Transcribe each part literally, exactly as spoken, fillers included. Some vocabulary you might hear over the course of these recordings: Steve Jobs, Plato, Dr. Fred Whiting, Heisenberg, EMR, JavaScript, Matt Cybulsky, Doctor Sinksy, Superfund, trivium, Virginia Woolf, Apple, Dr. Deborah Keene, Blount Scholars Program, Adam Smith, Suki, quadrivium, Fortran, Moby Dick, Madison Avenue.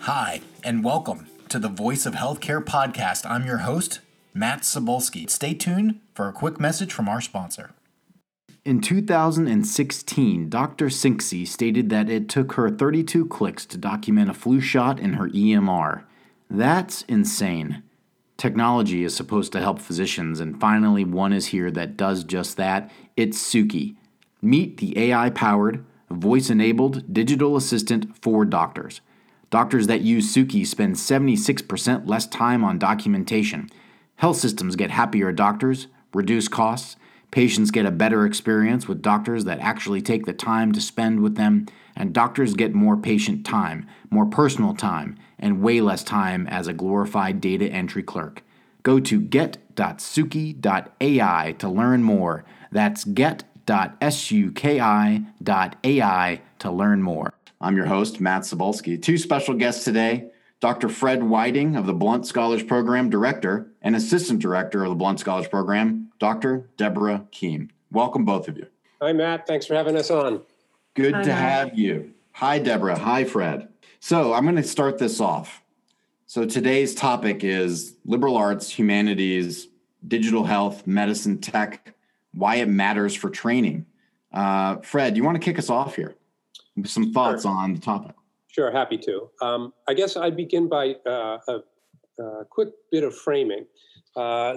Hi, and welcome to the Voice of Healthcare podcast. I'm your host, Matt Cybulsky. Stay tuned for a quick message from our sponsor. In two thousand sixteen, Doctor Sinksy stated that it took her thirty-two clicks to document a flu shot in her E M R. That's insane. Technology is supposed to help physicians, and finally one is here that does just that. It's Suki. Meet the A I-powered, voice-enabled digital assistant for doctors. Doctors that use Suki spend seventy-six percent less time on documentation. Health systems get happier doctors, reduce costs, patients get a better experience with doctors that actually take the time to spend with them, and doctors get more patient time, more personal time, and way less time as a glorified data entry clerk. Go to get dot suki dot a i to learn more. That's get dot suki dot a i to learn more. I'm your host, Matt Cybulsky. Two special guests today, Doctor Fred Whiting of the Blount Scholars Program, Director and Assistant Director of the Blount Scholars Program, Doctor Deborah Keene. Welcome, both of you. Hi, Matt. Thanks for having us on. Good Hi, to Matt. have you. Hi, Deborah. Hi, Fred. So I'm going to start this off. So today's topic is liberal arts, humanities, digital health, medicine, tech, why it matters for training. Uh, Fred, you want to kick us off here? Some thoughts sure. on the topic. Sure, happy to. Um, I guess I'd begin by uh, a, a quick bit of framing. Uh,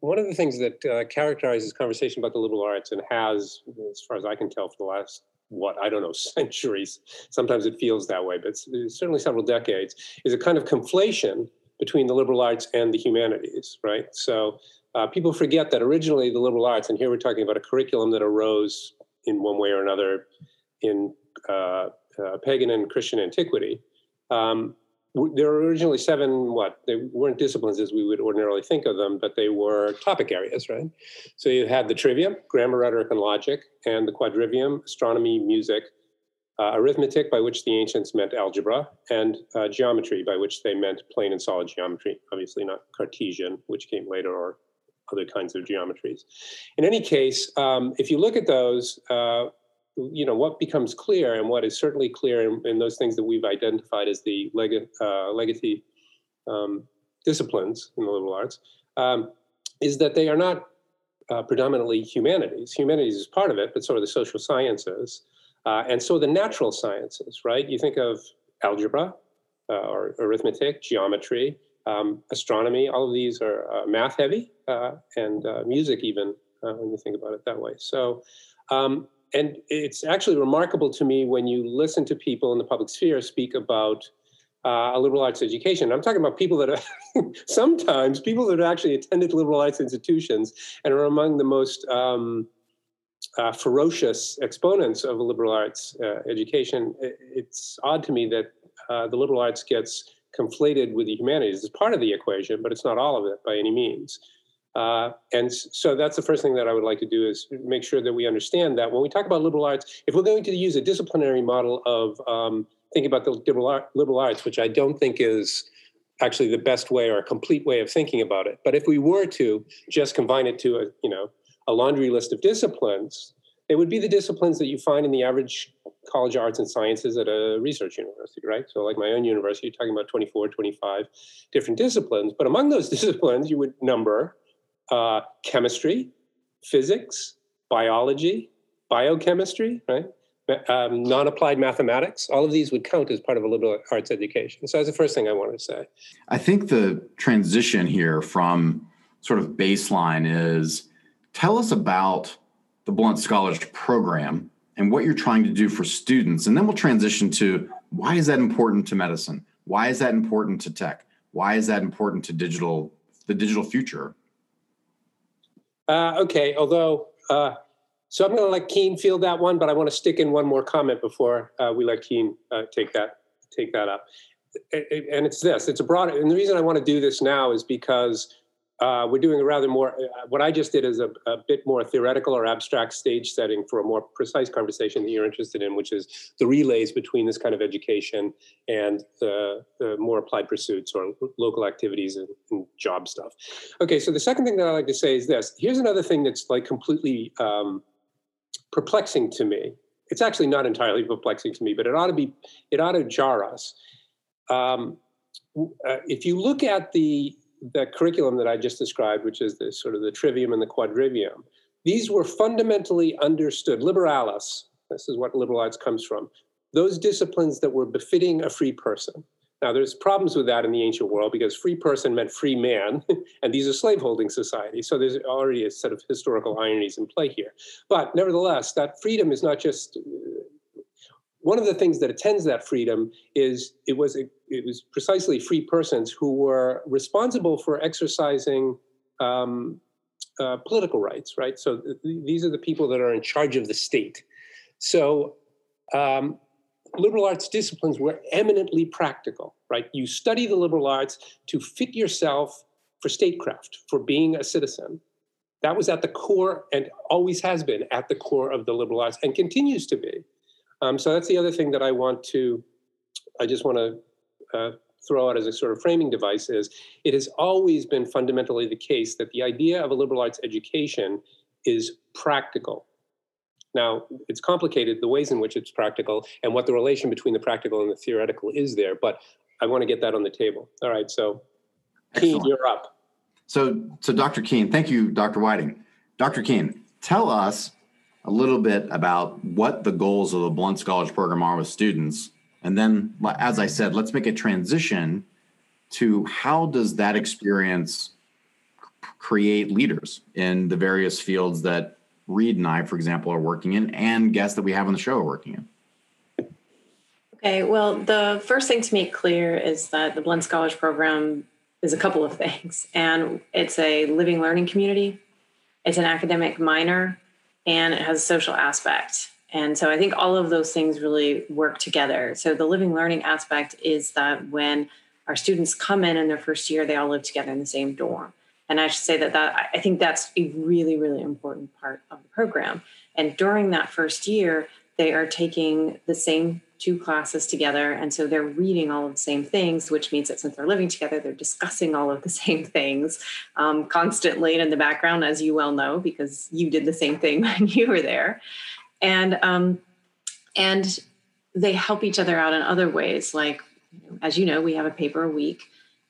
one of the things that uh, characterizes conversation about the liberal arts and has, as far as I can tell, for the last, what, I don't know, centuries, sometimes it feels that way, but certainly several decades, is a kind of conflation between the liberal arts and the humanities, right? So uh, people forget that originally the liberal arts, and here we're talking about a curriculum that arose in one way or another in uh, uh, pagan and Christian antiquity. Um, w- there were originally seven, what, they weren't disciplines as we would ordinarily think of them, but they were topic areas, right? So you had the trivium, grammar, rhetoric, and logic, and the quadrivium, astronomy, music, uh, arithmetic, by which the ancients meant algebra, and uh, geometry, by which they meant plane and solid geometry, obviously not Cartesian, which came later, or other kinds of geometries. In any case, um, if you look at those, uh, you know, what becomes clear, and what is certainly clear in, in those things that we've identified as the leg, uh, legacy um, disciplines in the liberal arts, um, is that they are not uh, predominantly humanities. Humanities is part of it, but so are the social sciences, uh, and so the natural sciences, right? You think of algebra uh, or arithmetic, geometry, um, astronomy, all of these are uh, math heavy, uh, and uh, music even, uh, when you think about it that way. So, um, And it's actually remarkable to me when you listen to people in the public sphere speak about uh, a liberal arts education. I'm talking about people that are sometimes people that have actually attended liberal arts institutions and are among the most um, uh, ferocious exponents of a liberal arts uh, education. It's odd to me that uh, the liberal arts gets conflated with the humanities. It's part of the equation, but it's not all of it by any means. Uh, and so that's the first thing that I would like to do is make sure that we understand that when we talk about liberal arts, if we're going to use a disciplinary model of um, thinking about the liberal, art, liberal arts, which I don't think is actually the best way or a complete way of thinking about it. But if we were to just confine it to a, you know, a laundry list of disciplines, it would be the disciplines that you find in the average college of arts and sciences at a research university, right? So like my own university, you're talking about twenty-four, twenty-five different disciplines. But among those disciplines, you would number Uh, chemistry, physics, biology, biochemistry, right? Um, non-applied mathematics. All of these would count as part of a liberal arts education. So that's the first thing I wanted to say. I think the transition here from sort of baseline is, tell us about the Blount Scholars Program and what you're trying to do for students. And then we'll transition to why is that important to medicine? Why is that important to tech? Why is that important to digital, the digital future? Uh, okay, although, uh, so I'm going to let Keene field that one, but I want to stick in one more comment before uh, we let Keene uh, take that take that up. It, it, and it's this, it's a broader, and the reason I want to do this now is because Uh, we're doing a rather more, uh, what I just did is a, a bit more theoretical or abstract stage setting for a more precise conversation that you're interested in, which is the relays between this kind of education and the, the more applied pursuits or local activities and, and job stuff. Okay, so the second thing that I like to say is this. Here's another thing that's like completely um, perplexing to me. It's actually not entirely perplexing to me, but it ought to be, it ought to jar us. Um, uh, if you look at the, the curriculum that I just described, which is the sort of the trivium and the quadrivium, these were fundamentally understood, liberalis, this is what liberal arts comes from, those disciplines that were befitting a free person. Now, there's problems with that in the ancient world because free person meant free man, and these are slaveholding societies. So there's already a set of historical ironies in play here. But nevertheless, that freedom is not just... One of the things that attends that freedom is it was it was precisely free persons who were responsible for exercising um, uh, political rights, right? So th these are the people that are in charge of the state. So um, liberal arts disciplines were eminently practical, right? You study the liberal arts to fit yourself for statecraft, for being a citizen. That was at the core and always has been at the core of the liberal arts and continues to be. Um, so that's the other thing that I want to, I just want to uh, throw out as a sort of framing device is, it has always been fundamentally the case that the idea of a liberal arts education is practical. Now, it's complicated, the ways in which it's practical and what the relation between the practical and the theoretical is there, but I want to get that on the table. All right, so Keene, you're up. So, so Doctor Keene, thank you, Doctor Whiting. Doctor Keene, tell us a little bit about what the goals of the Blount Scholars Program are with students. And then, as I said, let's make a transition to how does that experience create leaders in the various fields that Reed and I, for example, are working in and guests that we have on the show are working in. Okay, well, the first thing to make clear is that the Blount Scholars Program is a couple of things. And it's a living learning community. It's an academic minor. And it has a social aspect. And so I think all of those things really work together. So the living learning aspect is that when our students come in in their first year, they all live together in the same dorm. And I should say that, that I think that's a really, really important part of the program. And during that first year, they are taking the same two classes together. And so they're reading all of the same things, which means that since they're living together, they're discussing all of the same things um, constantly and in the background, as you well know, because you did the same thing when you were there. And, um, and they help each other out in other ways. Like, as you know, we have a paper a week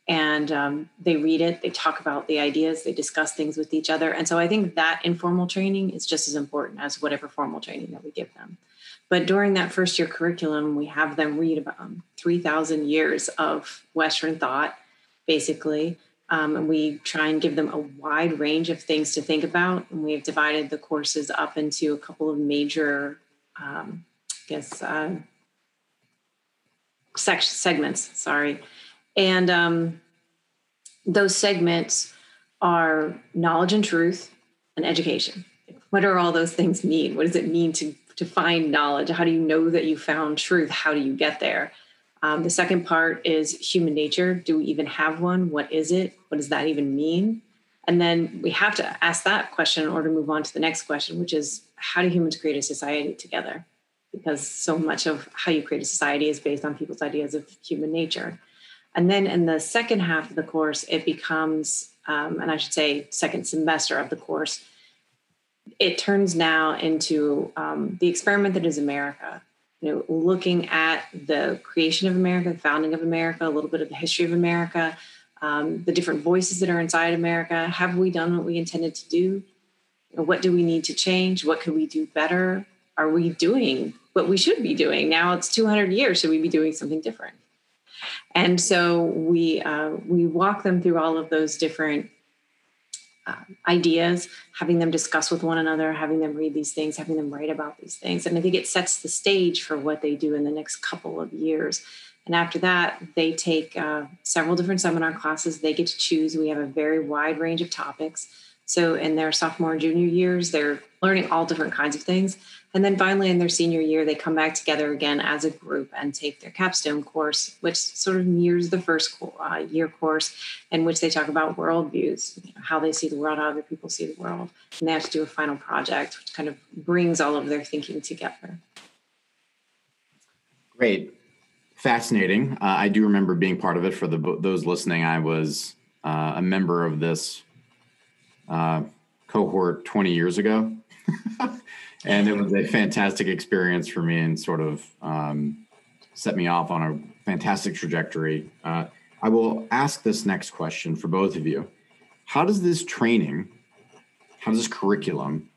and um, they read it, they talk about the ideas, they discuss things with each other. And so I think that informal training is just as important as whatever formal training that we give them. But during that first year curriculum, we have them read about um, three thousand years of Western thought, basically. Um, and we try and give them a wide range of things to think about. And we've divided the courses up into a couple of major, um, I guess, uh, sec segments, sorry. And um, those segments are knowledge and truth and education. What do all those things mean? What does it mean to to find knowledge? How do you know that you found truth? How do you get there? Um, the second part is human nature. Do we even have one? What is it? What does that even mean? And then we have to ask that question in order to move on to the next question, which is how do humans create a society together? Because so much of how you create a society is based on people's ideas of human nature. And then in the second half of the course, it becomes, um, and I should say second semester of the course, it turns now into um, the experiment that is America, you know, looking at the creation of America, the founding of America, a little bit of the history of America, um, the different voices that are inside America. Have we done what we intended to do? What do we need to change? What could we do better? Are we doing what we should be doing? Now it's two hundred years, should we be doing something different? And so we, uh, we walk them through all of those different Uh, ideas, having them discuss with one another, having them read these things, having them write about these things. And I think it sets the stage for what they do in the next couple of years. And after that, they take uh, several different seminar classes. They get to choose. We have a very wide range of topics. So in their sophomore and junior years, they're learning all different kinds of things. And then finally, in their senior year, they come back together again as a group and take their capstone course, which sort of mirrors the first uh, year course, in which they talk about worldviews, you know, how they see the world, how other people see the world. And they have to do a final project, which kind of brings all of their thinking together. Great. Fascinating. Uh, I do remember being part of it. For the those listening, I was uh, a member of this uh, cohort twenty years ago. And it was a fantastic experience for me, and sort of um, set me off on a fantastic trajectory. Uh, I will ask this next question for both of you. How does this training, how does this curriculum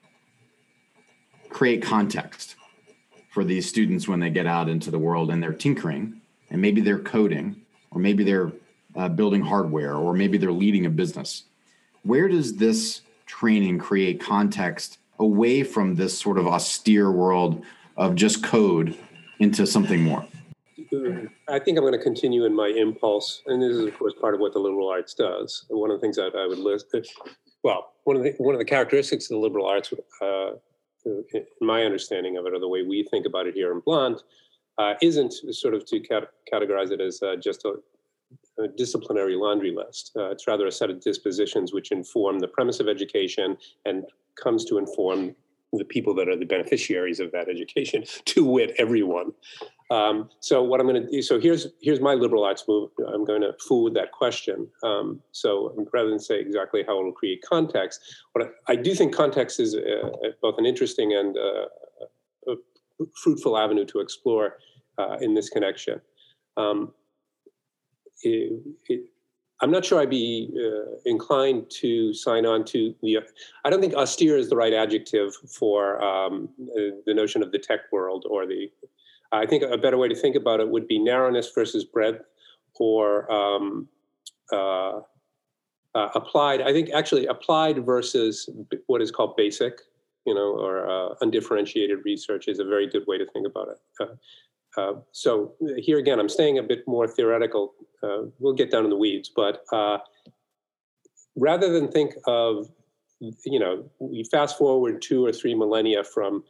create context for these students when they get out into the world and they're tinkering, and maybe they're coding, or maybe they're uh, building hardware, or maybe they're leading a business? Where does this training create context away from this sort of austere world of just code into something more? I think I'm going to continue in my impulse. And this is, of course, part of what the liberal arts does. One of the things I, I would list, well, one of the one of the characteristics of the liberal arts, uh, in my understanding of it, or the way we think about it here in Blount, uh, isn't sort of to cat- categorize it as uh, just a, a disciplinary laundry list. Uh, it's rather a set of dispositions which inform the premise of education and comes to inform the people that are the beneficiaries of that education, to wit, everyone. Um, so what I'm going to do, so here's here's my liberal arts move. I'm going to fool with that question. Um, so rather than say exactly how it will create context, what I, I do think context is uh, both an interesting and uh, a fruitful avenue to explore uh, in this connection. Um, it, it, I'm not sure I'd be uh, inclined to sign on to the, I don't think austere is the right adjective for um, the notion of the tech world, or the, I think a better way to think about it would be narrowness versus breadth, or um, uh, uh, applied, I think actually applied versus what is called basic, you know, or uh, undifferentiated research is a very good way to think about it. Uh, Uh, so here again, I'm staying a bit more theoretical. Uh, we'll get down in the weeds, but uh, rather than think of, you know, we fast forward two or three millennia from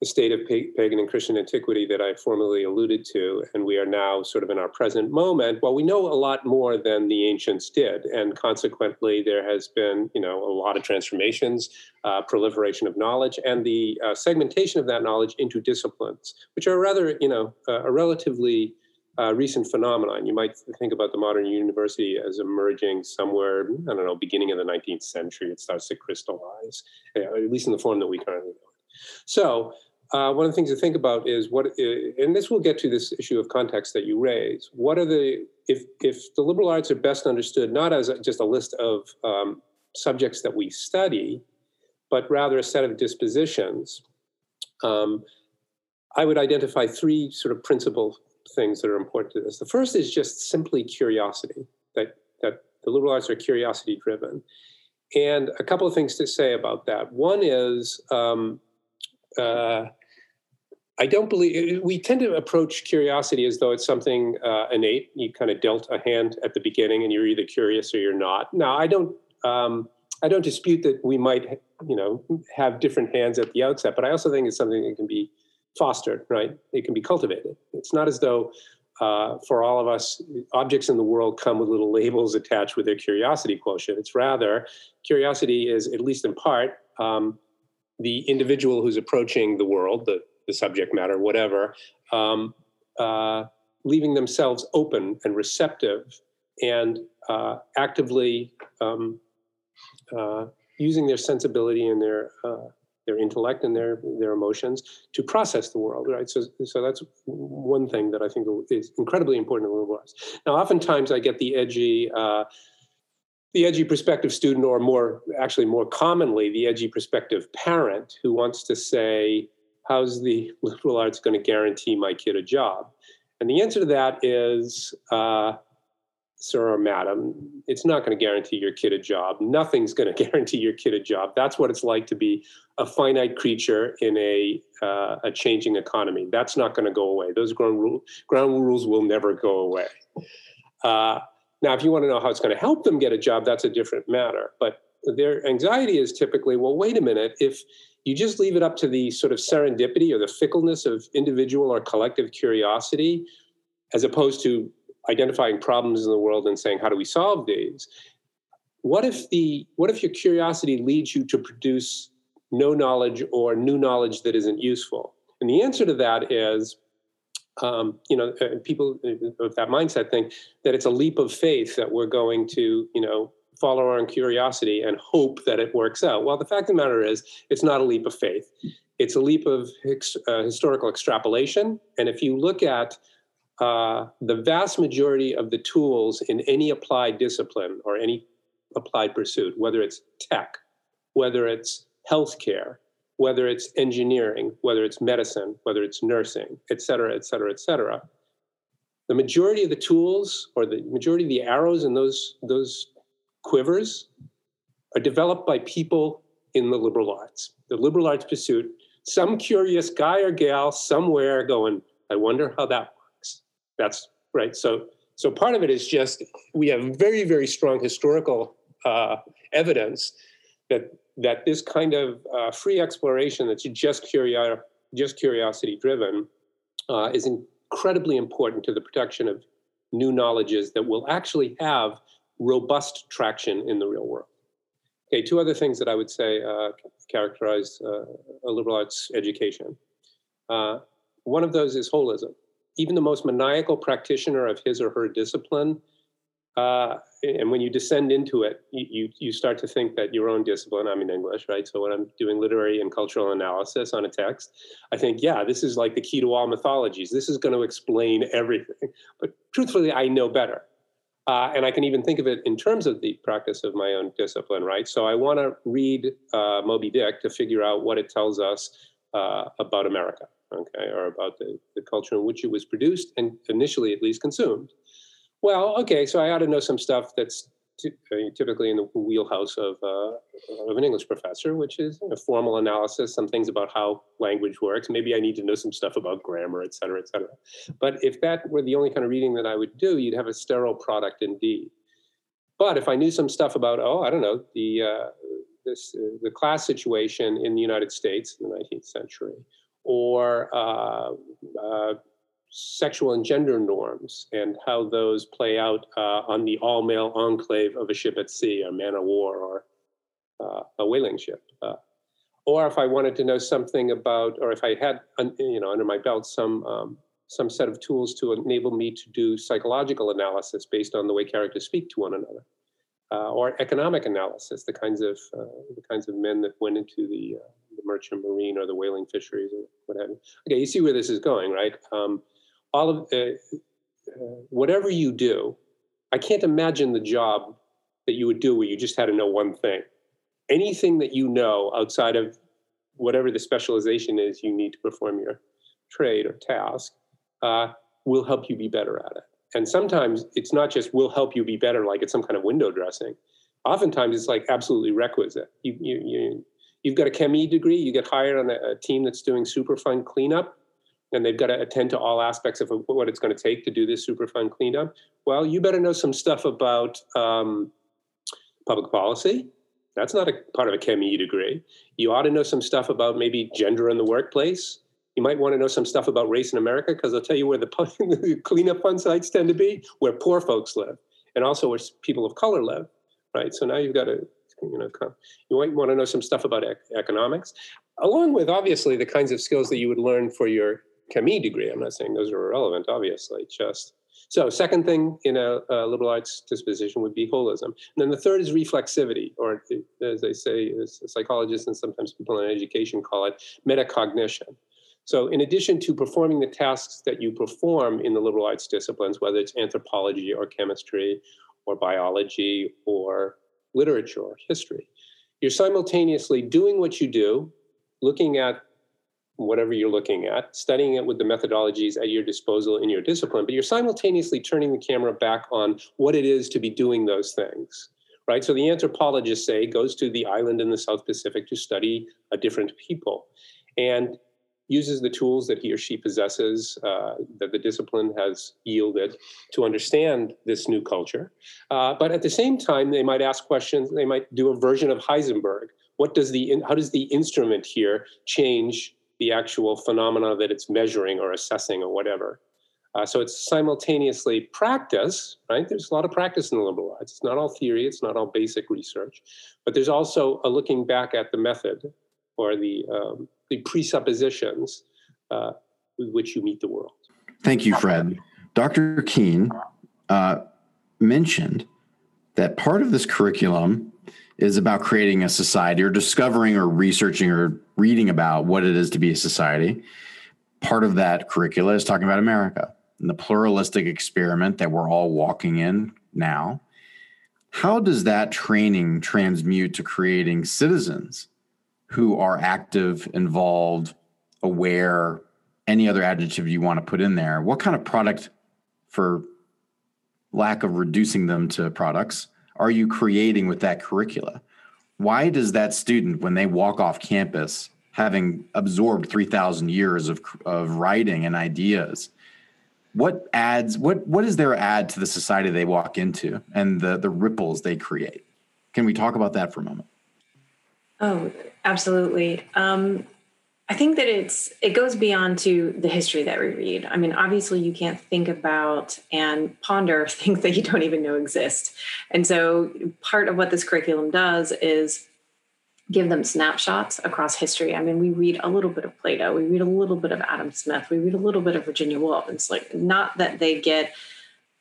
the state of pa- pagan and Christian antiquity that I formerly alluded to, and we are now sort of in our present moment. Well, we know a lot more than the ancients did, and consequently, there has been, you know, a lot of transformations, uh, proliferation of knowledge, and the uh, segmentation of that knowledge into disciplines, which are rather, you know, uh, a relatively uh, recent phenomenon. You might think about the modern university as emerging somewhere, I don't know, beginning of the nineteenth century. It starts to crystallize, at least in the form that we currently know. So, Uh, one of the things to think about is what, and this will get to this issue of context that you raise. What are the, if if the liberal arts are best understood not as just a list of um, subjects that we study, but rather a set of dispositions, um, I would identify three sort of principal things that are important to this. The first is just simply curiosity, that, that the liberal arts are curiosity driven. And a couple of things to say about that. One is, um, uh, I don't believe, we tend to approach curiosity as though it's something uh, innate. You kind of dealt a hand at the beginning and you're either curious or you're not. Now, I don't, um, I don't dispute that we might, you know, have different hands at the outset, but I also think it's something that can be fostered, right? It can be cultivated. It's not as though uh, for all of us, objects in the world come with little labels attached with their curiosity quotient. It's rather, curiosity is, at least in part, um, the individual who's approaching the world, the, the subject matter, whatever, um, uh, leaving themselves open and receptive, and uh, actively um, uh, using their sensibility and their uh, their intellect and their their emotions to process the world. Right. So, so that's one thing that I think is incredibly important in the liberal arts. Now, oftentimes I get the edgy. Uh, The edgy prospective student, or more, actually more commonly, the edgy prospective parent who wants to say, how's the liberal arts going to guarantee my kid a job? And the answer to that is, uh, sir or madam, it's not going to guarantee your kid a job. Nothing's going to guarantee your kid a job. That's what it's like to be a finite creature in a, uh, a changing economy. That's not going to go away. Those ground, rule, ground rules will never go away. Uh, Now, if you want to know how it's going to help them get a job, that's a different matter. But their anxiety is typically, well, wait a minute, if you just leave it up to the sort of serendipity or the fickleness of individual or collective curiosity, as opposed to identifying problems in the world and saying, how do we solve these? What if the what if your curiosity leads you to produce no knowledge or new knowledge that isn't useful? And the answer to that is, um, you know, people with that mindset think that it's a leap of faith that we're going to, you know, follow our own curiosity and hope that it works out. Well, the fact of the matter is, it's not a leap of faith. It's a leap of uh, historical extrapolation. And if you look at uh, the vast majority of the tools in any applied discipline or any applied pursuit, whether it's tech, whether it's healthcare, whether it's engineering, whether it's medicine, whether it's nursing, et cetera, et cetera, et cetera, the majority of the tools or the majority of the arrows in those those quivers are developed by people in the liberal arts, the liberal arts pursuit, some curious guy or gal somewhere going, I wonder how that works. That's right. So so part of it is just, we have very, very strong historical uh, evidence that that this kind of uh, free exploration that's just, curio- just curiosity driven uh, is incredibly important to the protection of new knowledges that will actually have robust traction in the real world. Okay, two other things that I would say uh, characterize uh, a liberal arts education. Uh, one of those is holism. Even the most maniacal practitioner of his or her discipline, uh, and when you descend into it, you, you you start to think that your own discipline, I'm in English, right? So when I'm doing literary and cultural analysis on a text, I think, yeah, this is like the key to all mythologies. This is going to explain everything. But truthfully, I know better. Uh, and I can even think of it in terms of the practice of my own discipline, right? So I want to read uh, Moby Dick to figure out what it tells us uh, about America, okay, or about the, the culture in which it was produced and initially at least consumed. Well, okay, so I ought to know some stuff that's t- typically in the wheelhouse of, uh, of an English professor, which is a formal analysis, some things about how language works. Maybe I need to know some stuff about grammar, et cetera, et cetera. But if that were the only kind of reading that I would do, you'd have a sterile product indeed. But if I knew some stuff about, oh, I don't know, the uh, this uh, the class situation in the United States in the nineteenth century, or uh, uh, sexual and gender norms and how those play out uh, on the all-male enclave of a ship at sea, a man of war, or uh, a whaling ship. Uh, or if I wanted to know something about, or if I had, you know, under my belt some um, some set of tools to enable me to do psychological analysis based on the way characters speak to one another, uh, or economic analysis, the kinds of uh, the kinds of men that went into the uh, the merchant marine or the whaling fisheries or what have you. Okay, you see where this is going, right? Um, all of uh, uh, whatever you do, I can't imagine the job that you would do where you just had to know one thing. Anything that you know outside of whatever the specialization is you need to perform your trade or task uh, will help you be better at it. And sometimes it's not just will help you be better like it's some kind of window dressing. Oftentimes it's like absolutely requisite. You you you. You've got a chemie degree, you get hired on a, a team that's doing Superfund cleanup, and they've got to attend to all aspects of what it's going to take to do this Superfund cleanup. Well, you better know some stuff about um, public policy. That's not a part of a chemie degree. You ought to know some stuff about maybe gender in the workplace. You might want to know some stuff about race in America, because I'll tell you where the, the cleanup fund sites tend to be, where poor folks live, and also where people of color live, right? So now you've got to... You know, you might want to know some stuff about ec- economics, along with obviously the kinds of skills that you would learn for your chemie degree. I'm not saying those are irrelevant, obviously. Just so, second thing in a, a liberal arts disposition would be holism, and then the third is reflexivity, or as they say, as psychologists and sometimes people in education call it, metacognition. So, in addition to performing the tasks that you perform in the liberal arts disciplines, whether it's anthropology or chemistry, or biology, or literature or history, you're simultaneously doing what you do, looking at whatever you're looking at, studying it with the methodologies at your disposal in your discipline, but you're simultaneously turning the camera back on what it is to be doing those things, right? So the anthropologist, say, goes to the island in the South Pacific to study a different people. And uses the tools that he or she possesses, uh, that the discipline has yielded to understand this new culture. Uh, but at the same time, they might ask questions. They might do a version of Heisenberg. What does the, how does the instrument here change the actual phenomena that it's measuring or assessing or whatever? Uh, so it's simultaneously practice, right? There's a lot of practice in the liberal arts. It's not all theory. It's not all basic research. But there's also a looking back at the method or the um, the presuppositions uh, with which you meet the world. Thank you, Fred. Doctor Keene uh, mentioned that part of this curriculum is about creating a society or discovering or researching or reading about what it is to be a society. Part of that curricula is talking about America and the pluralistic experiment that we're all walking in now. How does that training transmute to creating citizens who are active, involved, aware, any other adjective you want to put in there? What kind of product, for lack of reducing them to products, are you creating with that curricula? Why does that student, when they walk off campus, having absorbed three thousand years of of writing and ideas, what adds, what what is their add to the society they walk into and the the ripples they create? Can we talk about that for a moment? Oh, absolutely. Um, I think that it's it goes beyond to the history that we read. I mean, obviously you can't think about and ponder things that you don't even know exist. And so part of what this curriculum does is give them snapshots across history. I mean, we read a little bit of Plato. We read a little bit of Adam Smith. We read a little bit of Virginia Woolf. It's like not that they get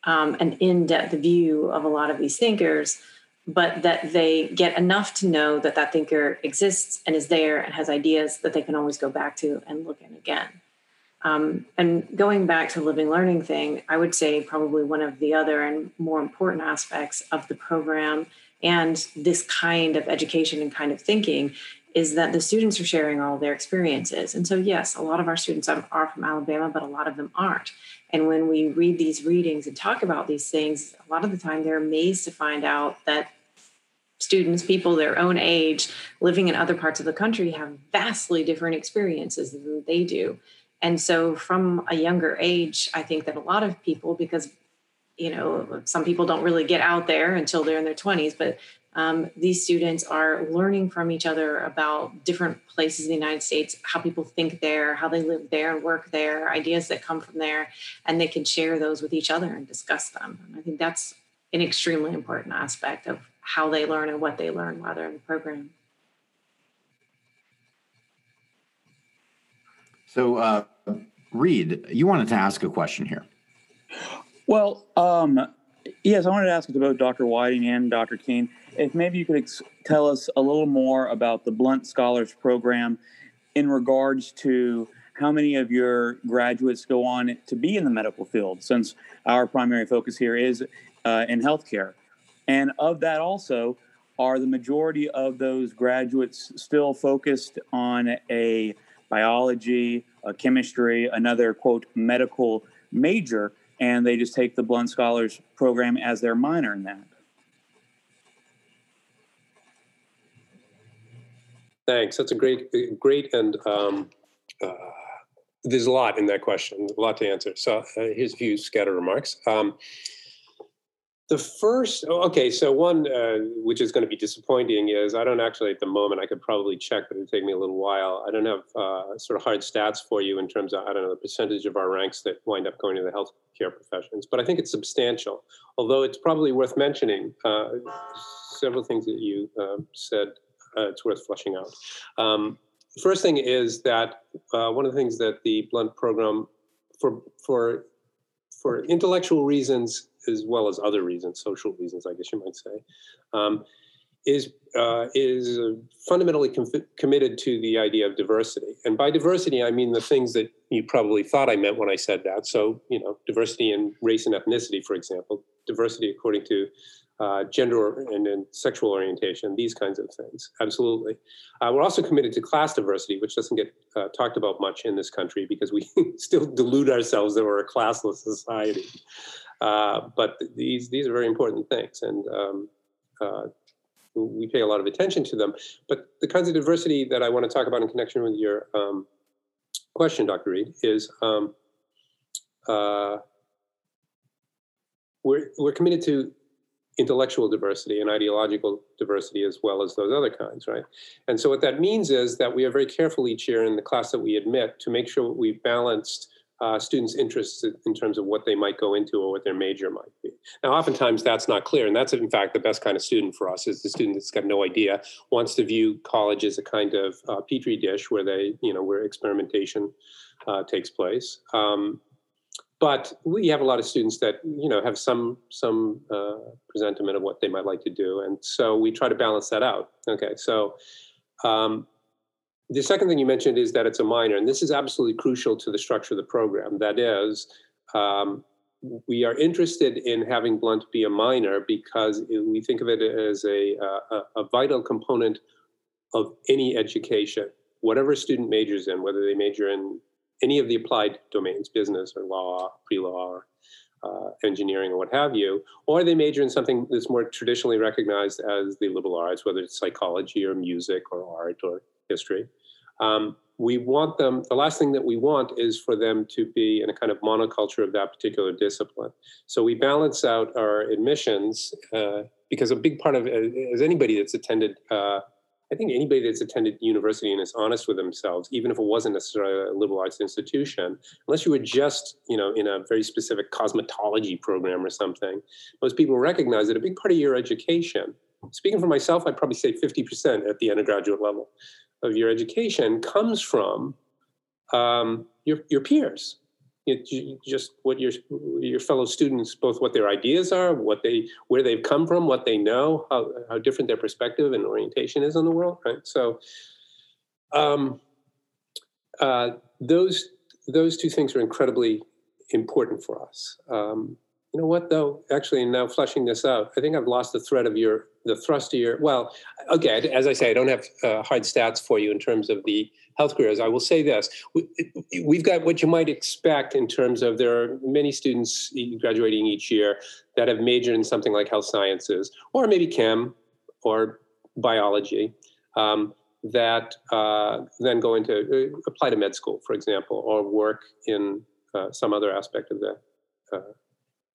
um, an in-depth view of a lot of these thinkers, but that they get enough to know that that thinker exists and is there and has ideas that they can always go back to and look at again. Um, and going back to the living learning thing, I would say probably one of the other and more important aspects of the program and this kind of education and kind of thinking is that the students are sharing all their experiences. And so, yes, a lot of our students are from Alabama, but a lot of them aren't. And when we read these readings and talk about these things, a lot of the time they're amazed to find out that students, people their own age, living in other parts of the country have vastly different experiences than they do. And so from a younger age, I think that a lot of people, because you know, some people don't really get out there until they're in their twenties, but um, these students are learning from each other about different places in the United States, how people think there, how they live there and work there, ideas that come from there, and they can share those with each other and discuss them. And I think that's an extremely important aspect of how they learn and what they learn while they're in the program. So, uh, Reed, you wanted to ask a question here. Well, um, yes, I wanted to ask about Doctor Whiting and Doctor Keene. If maybe you could ex- tell us a little more about the Blount Scholars Program in regards to how many of your graduates go on to be in the medical field, since our primary focus here is uh, in healthcare. And of that also, are the majority of those graduates still focused on a biology, a chemistry, another, quote, medical major, and they just take the Blount Scholars Program as their minor in that? Thanks. That's a great, great, and um, uh, there's a lot in that question, a lot to answer. So uh, here's a few scattered remarks. Um, the first, oh, okay, so one, uh, which is going to be disappointing is, I don't actually at the moment, I could probably check, but it would take me a little while. I don't have uh, sort of hard stats for you in terms of, I don't know, the percentage of our ranks that wind up going to the health professions, but I think it's substantial, although it's probably worth mentioning uh, several things that you uh, said uh, it's worth fleshing out. Um, the first thing is that uh, one of the things that the Blount program, for for for intellectual reasons as well as other reasons, social reasons, I guess you might say, um, is uh, is fundamentally com- committed to the idea of diversity. And by diversity, I mean the things that you probably thought I meant when I said that. So, you know, diversity in race and ethnicity, for example, diversity according to uh, gender and, and sexual orientation, these kinds of things. Absolutely. Uh, we're also committed to class diversity, which doesn't get uh, talked about much in this country because we still delude ourselves that we're a classless society. Uh, but these these are very important things. And um, uh, we pay a lot of attention to them. But the kinds of diversity that I want to talk about in connection with your um, question, Doctor Reed, is um, uh, we're, we're committed to intellectual diversity and ideological diversity as well as those other kinds, right? And so what that means is that we are very careful each year in the class that we admit to make sure we've balanced uh, students' interests in terms of what they might go into or what their major might be. Now, oftentimes that's not clear, and that's in fact the best kind of student for us is the student that's got no idea, wants to view college as a kind of uh, petri dish where they, you know, where experimentation uh, takes place. Um, But we have a lot of students that, you know, have some some uh, presentiment of what they might like to do. And so we try to balance that out. Okay, so um, the second thing you mentioned is that it's a minor. And this is absolutely crucial to the structure of the program. That is, um, we are interested in having Blount be a minor because we think of it as a, a, a vital component of any education, whatever a student majors in, whether they major in any of the applied domains, business or law, pre-law, uh, engineering or what have you, or they major in something that's more traditionally recognized as the liberal arts, whether it's psychology or music or art or history. Um, we want them, the last thing that we want is for them to be in a kind of monoculture of that particular discipline. So we balance out our admissions uh, because a big part of, as anybody that's attended uh, I think anybody that's attended university and is honest with themselves, even if it wasn't necessarily a liberal arts institution, unless you were just, you know, in a very specific cosmetology program or something, most people recognize that a big part of your education, speaking for myself, I'd probably say fifty percent at the undergraduate level of your education comes from um, your, your peers. It, just what your your fellow students, both what their ideas are, what they where they've come from, what they know, how, how different their perspective and orientation is on the world, right? So, um, uh, those those two things are incredibly important for us. Um, you know what, though? Actually, now fleshing this out, I think I've lost the thread of your the thrust of your. Well, okay, as I say, I don't have uh, hard stats for you in terms of the health careers. I will say this, we, we've got what you might expect in terms of there are many students graduating each year that have majored in something like health sciences or maybe chem or biology um, that uh, then go into, uh, apply to med school, for example, or work in uh, some other aspect of the uh,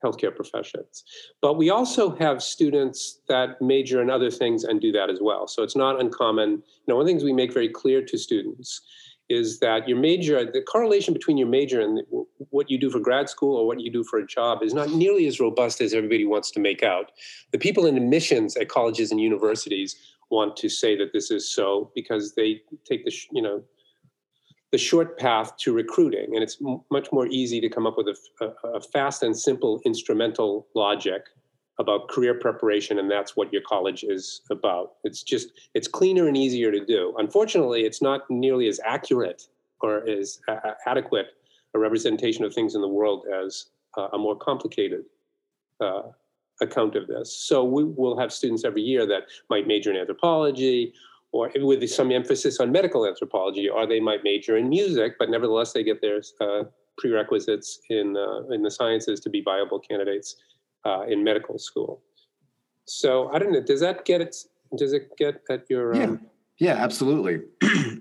healthcare professions. But we also have students that major in other things and do that as well. So it's not uncommon. You know, one of the things we make very clear to students is that your major, the correlation between your major and what you do for grad school or what you do for a job is not nearly as robust as everybody wants to make out. The people in admissions at colleges and universities want to say that this is so because they take the, you know, the short path to recruiting, and it's m- much more easy to come up with a, a, a fast and simple instrumental logic about career preparation, and that's what your college is about. It's just, it's cleaner and easier to do. Unfortunately, it's not nearly as accurate or as a- adequate a representation of things in the world as uh, a more complicated uh, account of this. So we will have students every year that might major in anthropology, or with some emphasis on medical anthropology, or they might major in music, but nevertheless they get their uh, prerequisites in uh, in the sciences to be viable candidates uh, in medical school. So I don't know. Does that get it? Does it get at your? Yeah, um... yeah, absolutely.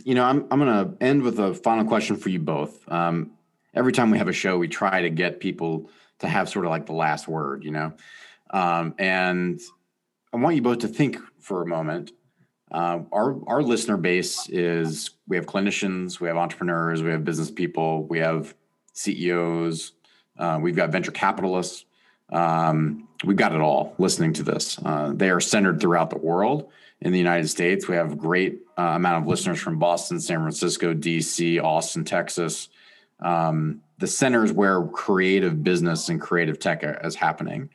You know, I'm I'm going to end with a final question for you both. Um, every time we have a show, we try to get people to have sort of like the last word. You know, um, and I want you both to think for a moment. Uh, our our listener base is, we have clinicians, we have entrepreneurs, we have business people, we have C E Os, uh, we've got venture capitalists. Um, we've got it all listening to this. Uh, they are centered throughout the world. In the United States, we have a great uh, amount of listeners from Boston, San Francisco, D C, Austin, Texas. Um, the centers where creative business and creative tech is happening.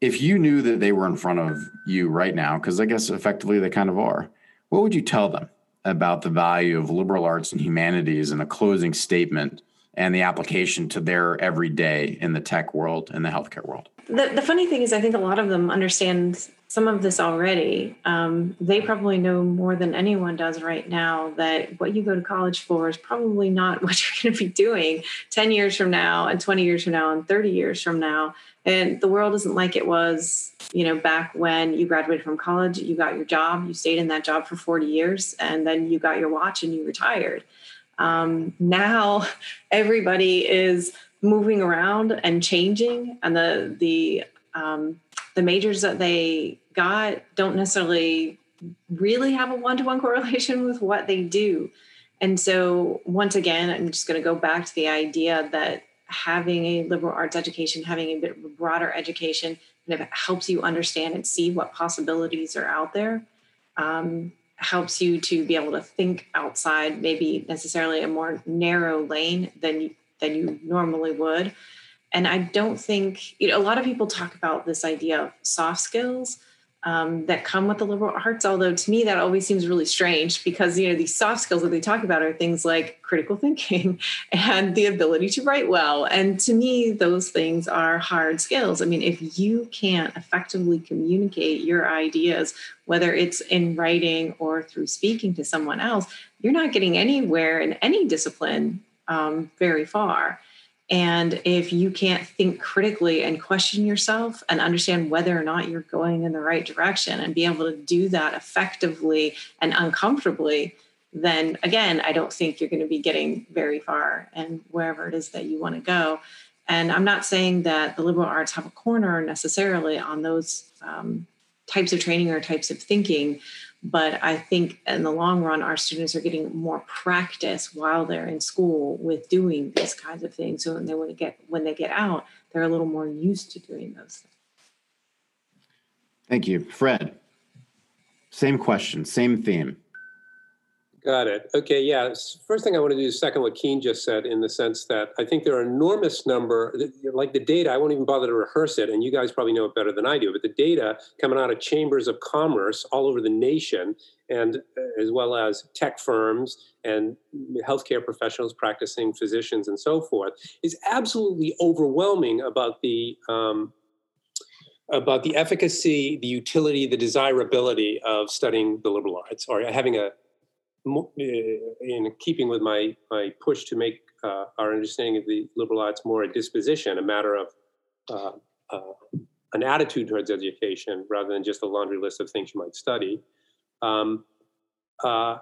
If you knew that they were in front of you right now, because I guess effectively they kind of are, what would you tell them about the value of liberal arts and humanities in a closing statement and the application to their everyday in the tech world and the healthcare world? The, the funny thing is, I think a lot of them understand some of this already. Um, they probably know more than anyone does right now that what you go to college for is probably not what you're going to be doing ten years from now and twenty years from now and thirty years from now. And the world isn't like it was, you know, back when you graduated from college, you got your job, you stayed in that job for forty years, and then you got your watch and you retired. Um, now everybody is moving around and changing, and the the um, the majors that they got don't necessarily really have a one-to-one correlation with what they do. And so once again, I'm just going to go back to the idea that having a liberal arts education, having a bit of a broader education, kind of helps you understand and see what possibilities are out there, um, helps you to be able to think outside maybe necessarily a more narrow lane than, than you normally would. And I don't think, you know, a lot of people talk about this idea of soft skills Um, that come with the liberal arts. Although to me, that always seems really strange because, you know, these soft skills that they talk about are things like critical thinking and the ability to write well. And to me, those things are hard skills. I mean, if you can't effectively communicate your ideas, whether it's in writing or through speaking to someone else, you're not getting anywhere in any discipline um, very far. And if you can't think critically and question yourself and understand whether or not you're going in the right direction and be able to do that effectively and uncomfortably, then again, I don't think you're going to be getting very far and wherever it is that you want to go. And I'm not saying that the liberal arts have a corner necessarily on those um, types of training or types of thinking, but I think in the long run, our students are getting more practice while they're in school with doing these kinds of things. So when they want to get when they get out, they're a little more used to doing those things. Thank you. Fred, same question, same theme. Got it. Okay, yeah. First thing I want to do is second what Keene just said, in the sense that I think there are an enormous number, like the data, I won't even bother to rehearse it, and you guys probably know it better than I do, but the data coming out of chambers of commerce all over the nation, and as well as tech firms and healthcare professionals, practicing physicians and so forth, is absolutely overwhelming about the um, about the efficacy, the utility, the desirability of studying the liberal arts, or having a in keeping with my, my push to make uh, our understanding of the liberal arts more a disposition, a matter of uh, uh, an attitude towards education rather than just a laundry list of things you might study. Um, uh,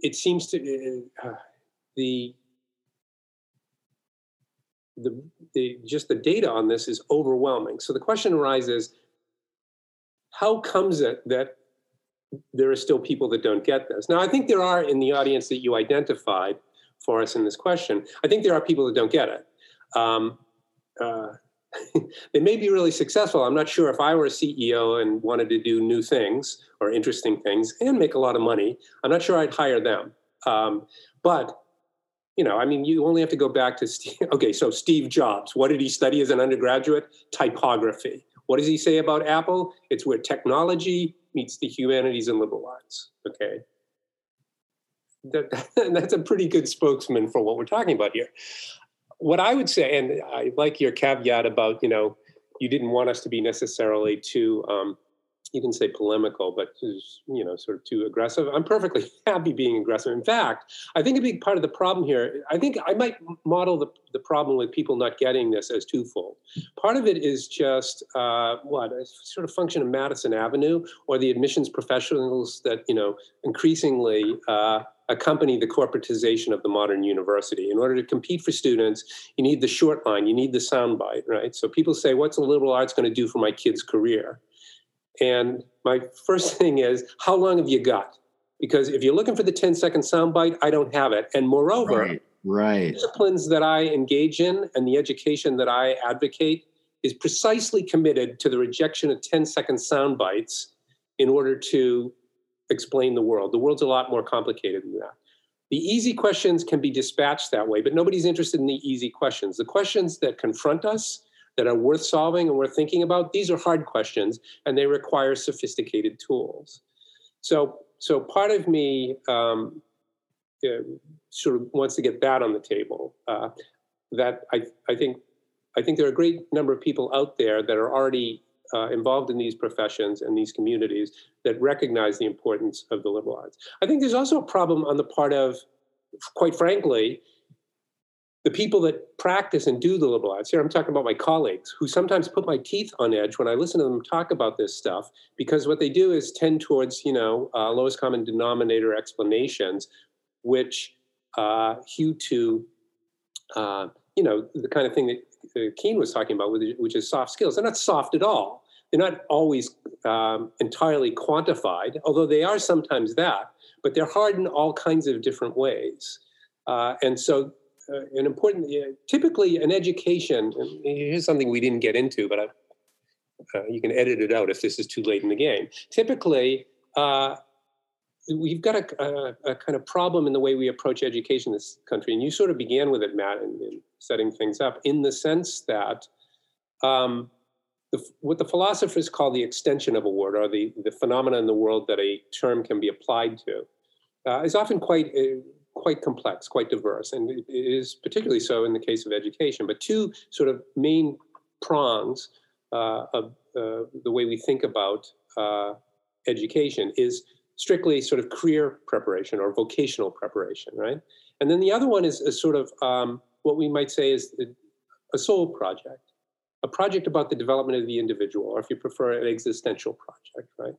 it seems to uh, the, the the just the data on this is overwhelming. So the question arises: how comes it that there are still people that don't get this? Now, I think there are in the audience that you identified for us in this question. I think there are people that don't get it. Um, uh, they may be really successful. I'm not sure. If I were a C E O and wanted to do new things or interesting things and make a lot of money, I'm not sure I'd hire them. Um, but, you know, I mean, you only have to go back to, Steve. Okay, so Steve Jobs, what did he study as an undergraduate? Typography. What does he say about Apple? It's where technology meets the humanities and liberal arts, okay? That, that, that's a pretty good spokesman for what we're talking about here. What I would say, and I like your caveat about, you know, you didn't want us to be necessarily too, um, you can say polemical, but, you know, sort of too aggressive. I'm perfectly happy being aggressive. In fact, I think a big part of the problem here, I think I might model the, the problem with people not getting this as twofold. Part of it is just, uh, what, a sort of function of Madison Avenue or the admissions professionals that, you know, increasingly uh, accompany the corporatization of the modern university. In order to compete for students, you need the short line, you need the soundbite, right? So people say, what's the liberal arts going to do for my kid's career? And my first thing is, how long have you got? Because if you're looking for the ten-second soundbite, I don't have it. And moreover, right, right. The disciplines that I engage in and the education that I advocate is precisely committed to the rejection of ten-second soundbites in order to explain the world. The world's a lot more complicated than that. The easy questions can be dispatched that way, but nobody's interested in the easy questions. The questions that confront us, that are worth solving and worth thinking about, these are hard questions, and they require sophisticated tools. So, so part of me um, uh, sort of wants to get that on the table. Uh, that I, I think, I think there are a great number of people out there that are already uh, involved in these professions and these communities that recognize the importance of the liberal arts. I think there's also a problem on the part of, quite frankly, the people that practice and do the liberal arts. Here I'm talking about my colleagues, who sometimes put my teeth on edge when I listen to them talk about this stuff, because what they do is tend towards, you know, uh, lowest common denominator explanations, which uh, hew to, uh, you know, the kind of thing that uh, Keene was talking about, which is soft skills. They're not soft at all. They're not always um, entirely quantified, although they are sometimes that, but they're hard in all kinds of different ways. Uh, and so uh, an important, you know, typically an education, here's something we didn't get into, but I, uh, you can edit it out if this is too late in the game. Typically, uh, we've got a, a, a kind of problem in the way we approach education in this country. And you sort of began with it, Matt, in, in setting things up, in the sense that um, the, what the philosophers call the extension of a word, or the, the phenomena in the world that a term can be applied to, uh, is often quite... Uh, quite complex, quite diverse, and it is particularly so in the case of education. But two sort of main prongs uh, of uh, the way we think about uh, education is strictly sort of career preparation or vocational preparation, right? And then the other one is a sort of um, what we might say is a soul project, a project about the development of the individual, or if you prefer, an existential project, right?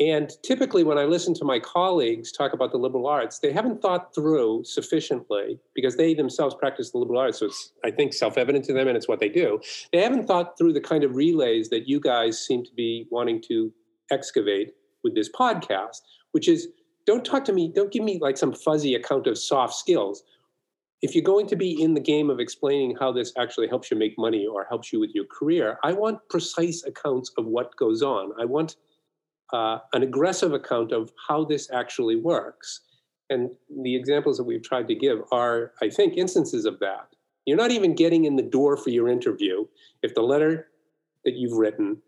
And typically when I listen to my colleagues talk about the liberal arts, they haven't thought through sufficiently, because they themselves practice the liberal arts, so it's, I think, self-evident to them and it's what they do. They haven't thought through the kind of relays that you guys seem to be wanting to excavate with this podcast, which is, don't talk to me, don't give me like some fuzzy account of soft skills. If you're going to be in the game of explaining how this actually helps you make money or helps you with your career, I want precise accounts of what goes on. I want... Uh, an aggressive account of how this actually works. And the examples that we've tried to give are, I think, instances of that. You're not even getting in the door for your interview if the letter that you've written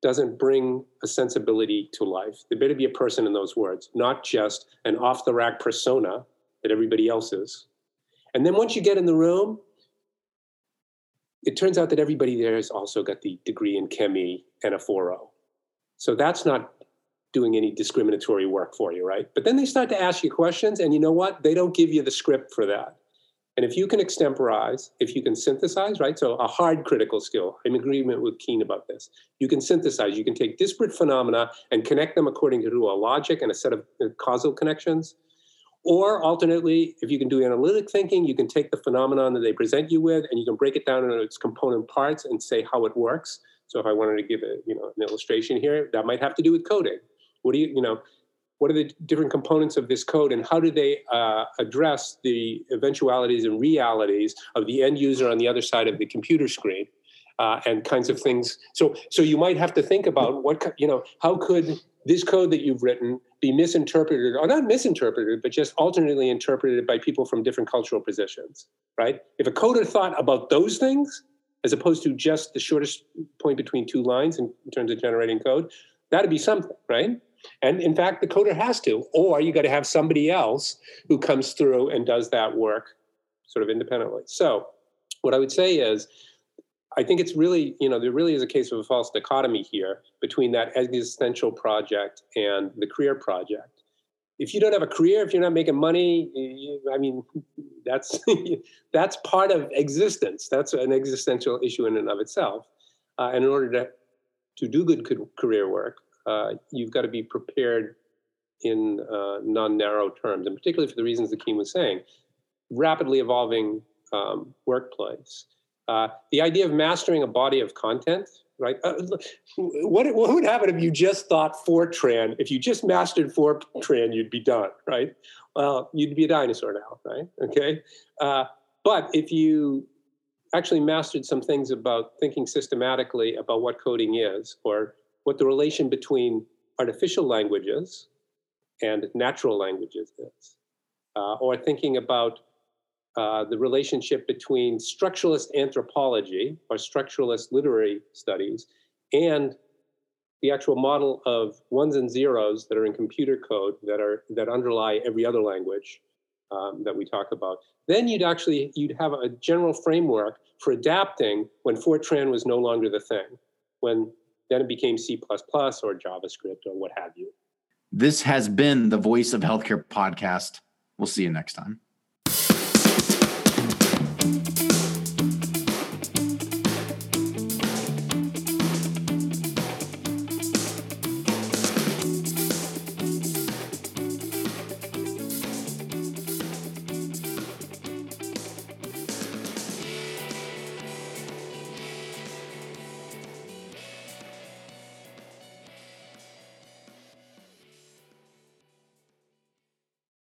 doesn't bring a sensibility to life. There better be a person in those words, not just an off-the-rack persona that everybody else is. And then once you get in the room, it turns out that everybody there has also got the degree in chemie and a four point oh. So that's not doing any discriminatory work for you, right? But then they start to ask you questions, and you know what? They don't give you the script for that. And if you can extemporize, if you can synthesize, right? So a hard critical skill, I'm in agreement with Keene about this. You can synthesize, you can take disparate phenomena and connect them according to a logic and a set of causal connections. Or alternately, if you can do analytic thinking, you can take the phenomenon that they present you with and you can break it down into its component parts and say how it works. So if I wanted to give a, you know, an illustration here, that might have to do with coding. What do you, you know, what are the different components of this code, and how do they uh, address the eventualities and realities of the end user on the other side of the computer screen, uh, and kinds of things. So, so you might have to think about what, you know, how could this code that you've written be misinterpreted, or not misinterpreted, but just alternately interpreted by people from different cultural positions, right? If a coder thought about those things, as opposed to just the shortest point between two lines in, in terms of generating code, that'd be something, right? And in fact, the coder has to, or you got to have somebody else who comes through and does that work sort of independently. So what I would say is, I think it's really, you know, there really is a case of a false dichotomy here between that existential project and the career project. If you don't have a career, if you're not making money, you, I mean, that's that's part of existence. That's an existential issue in and of itself. Uh, and in order to, to do good career work, uh, you've got to be prepared in uh, non-narrow terms, and particularly for the reasons that Keene was saying, rapidly evolving um, workplace. Uh, the idea of mastering a body of content, right? Uh, what, what would happen if you just thought Fortran, if you just mastered Fortran, you'd be done, right? Well, you'd be a dinosaur now, right? Okay. Uh, but if you actually mastered some things about thinking systematically about what coding is, or what the relation between artificial languages and natural languages is, uh, or thinking about Uh, the relationship between structuralist anthropology or structuralist literary studies and the actual model of ones and zeros that are in computer code that are that underlie every other language um, that we talk about, then you'd actually you'd have a general framework for adapting when Fortran was no longer the thing, when then it became C plus plus or JavaScript or what have you. This has been the Voice of Healthcare podcast. We'll see you next time.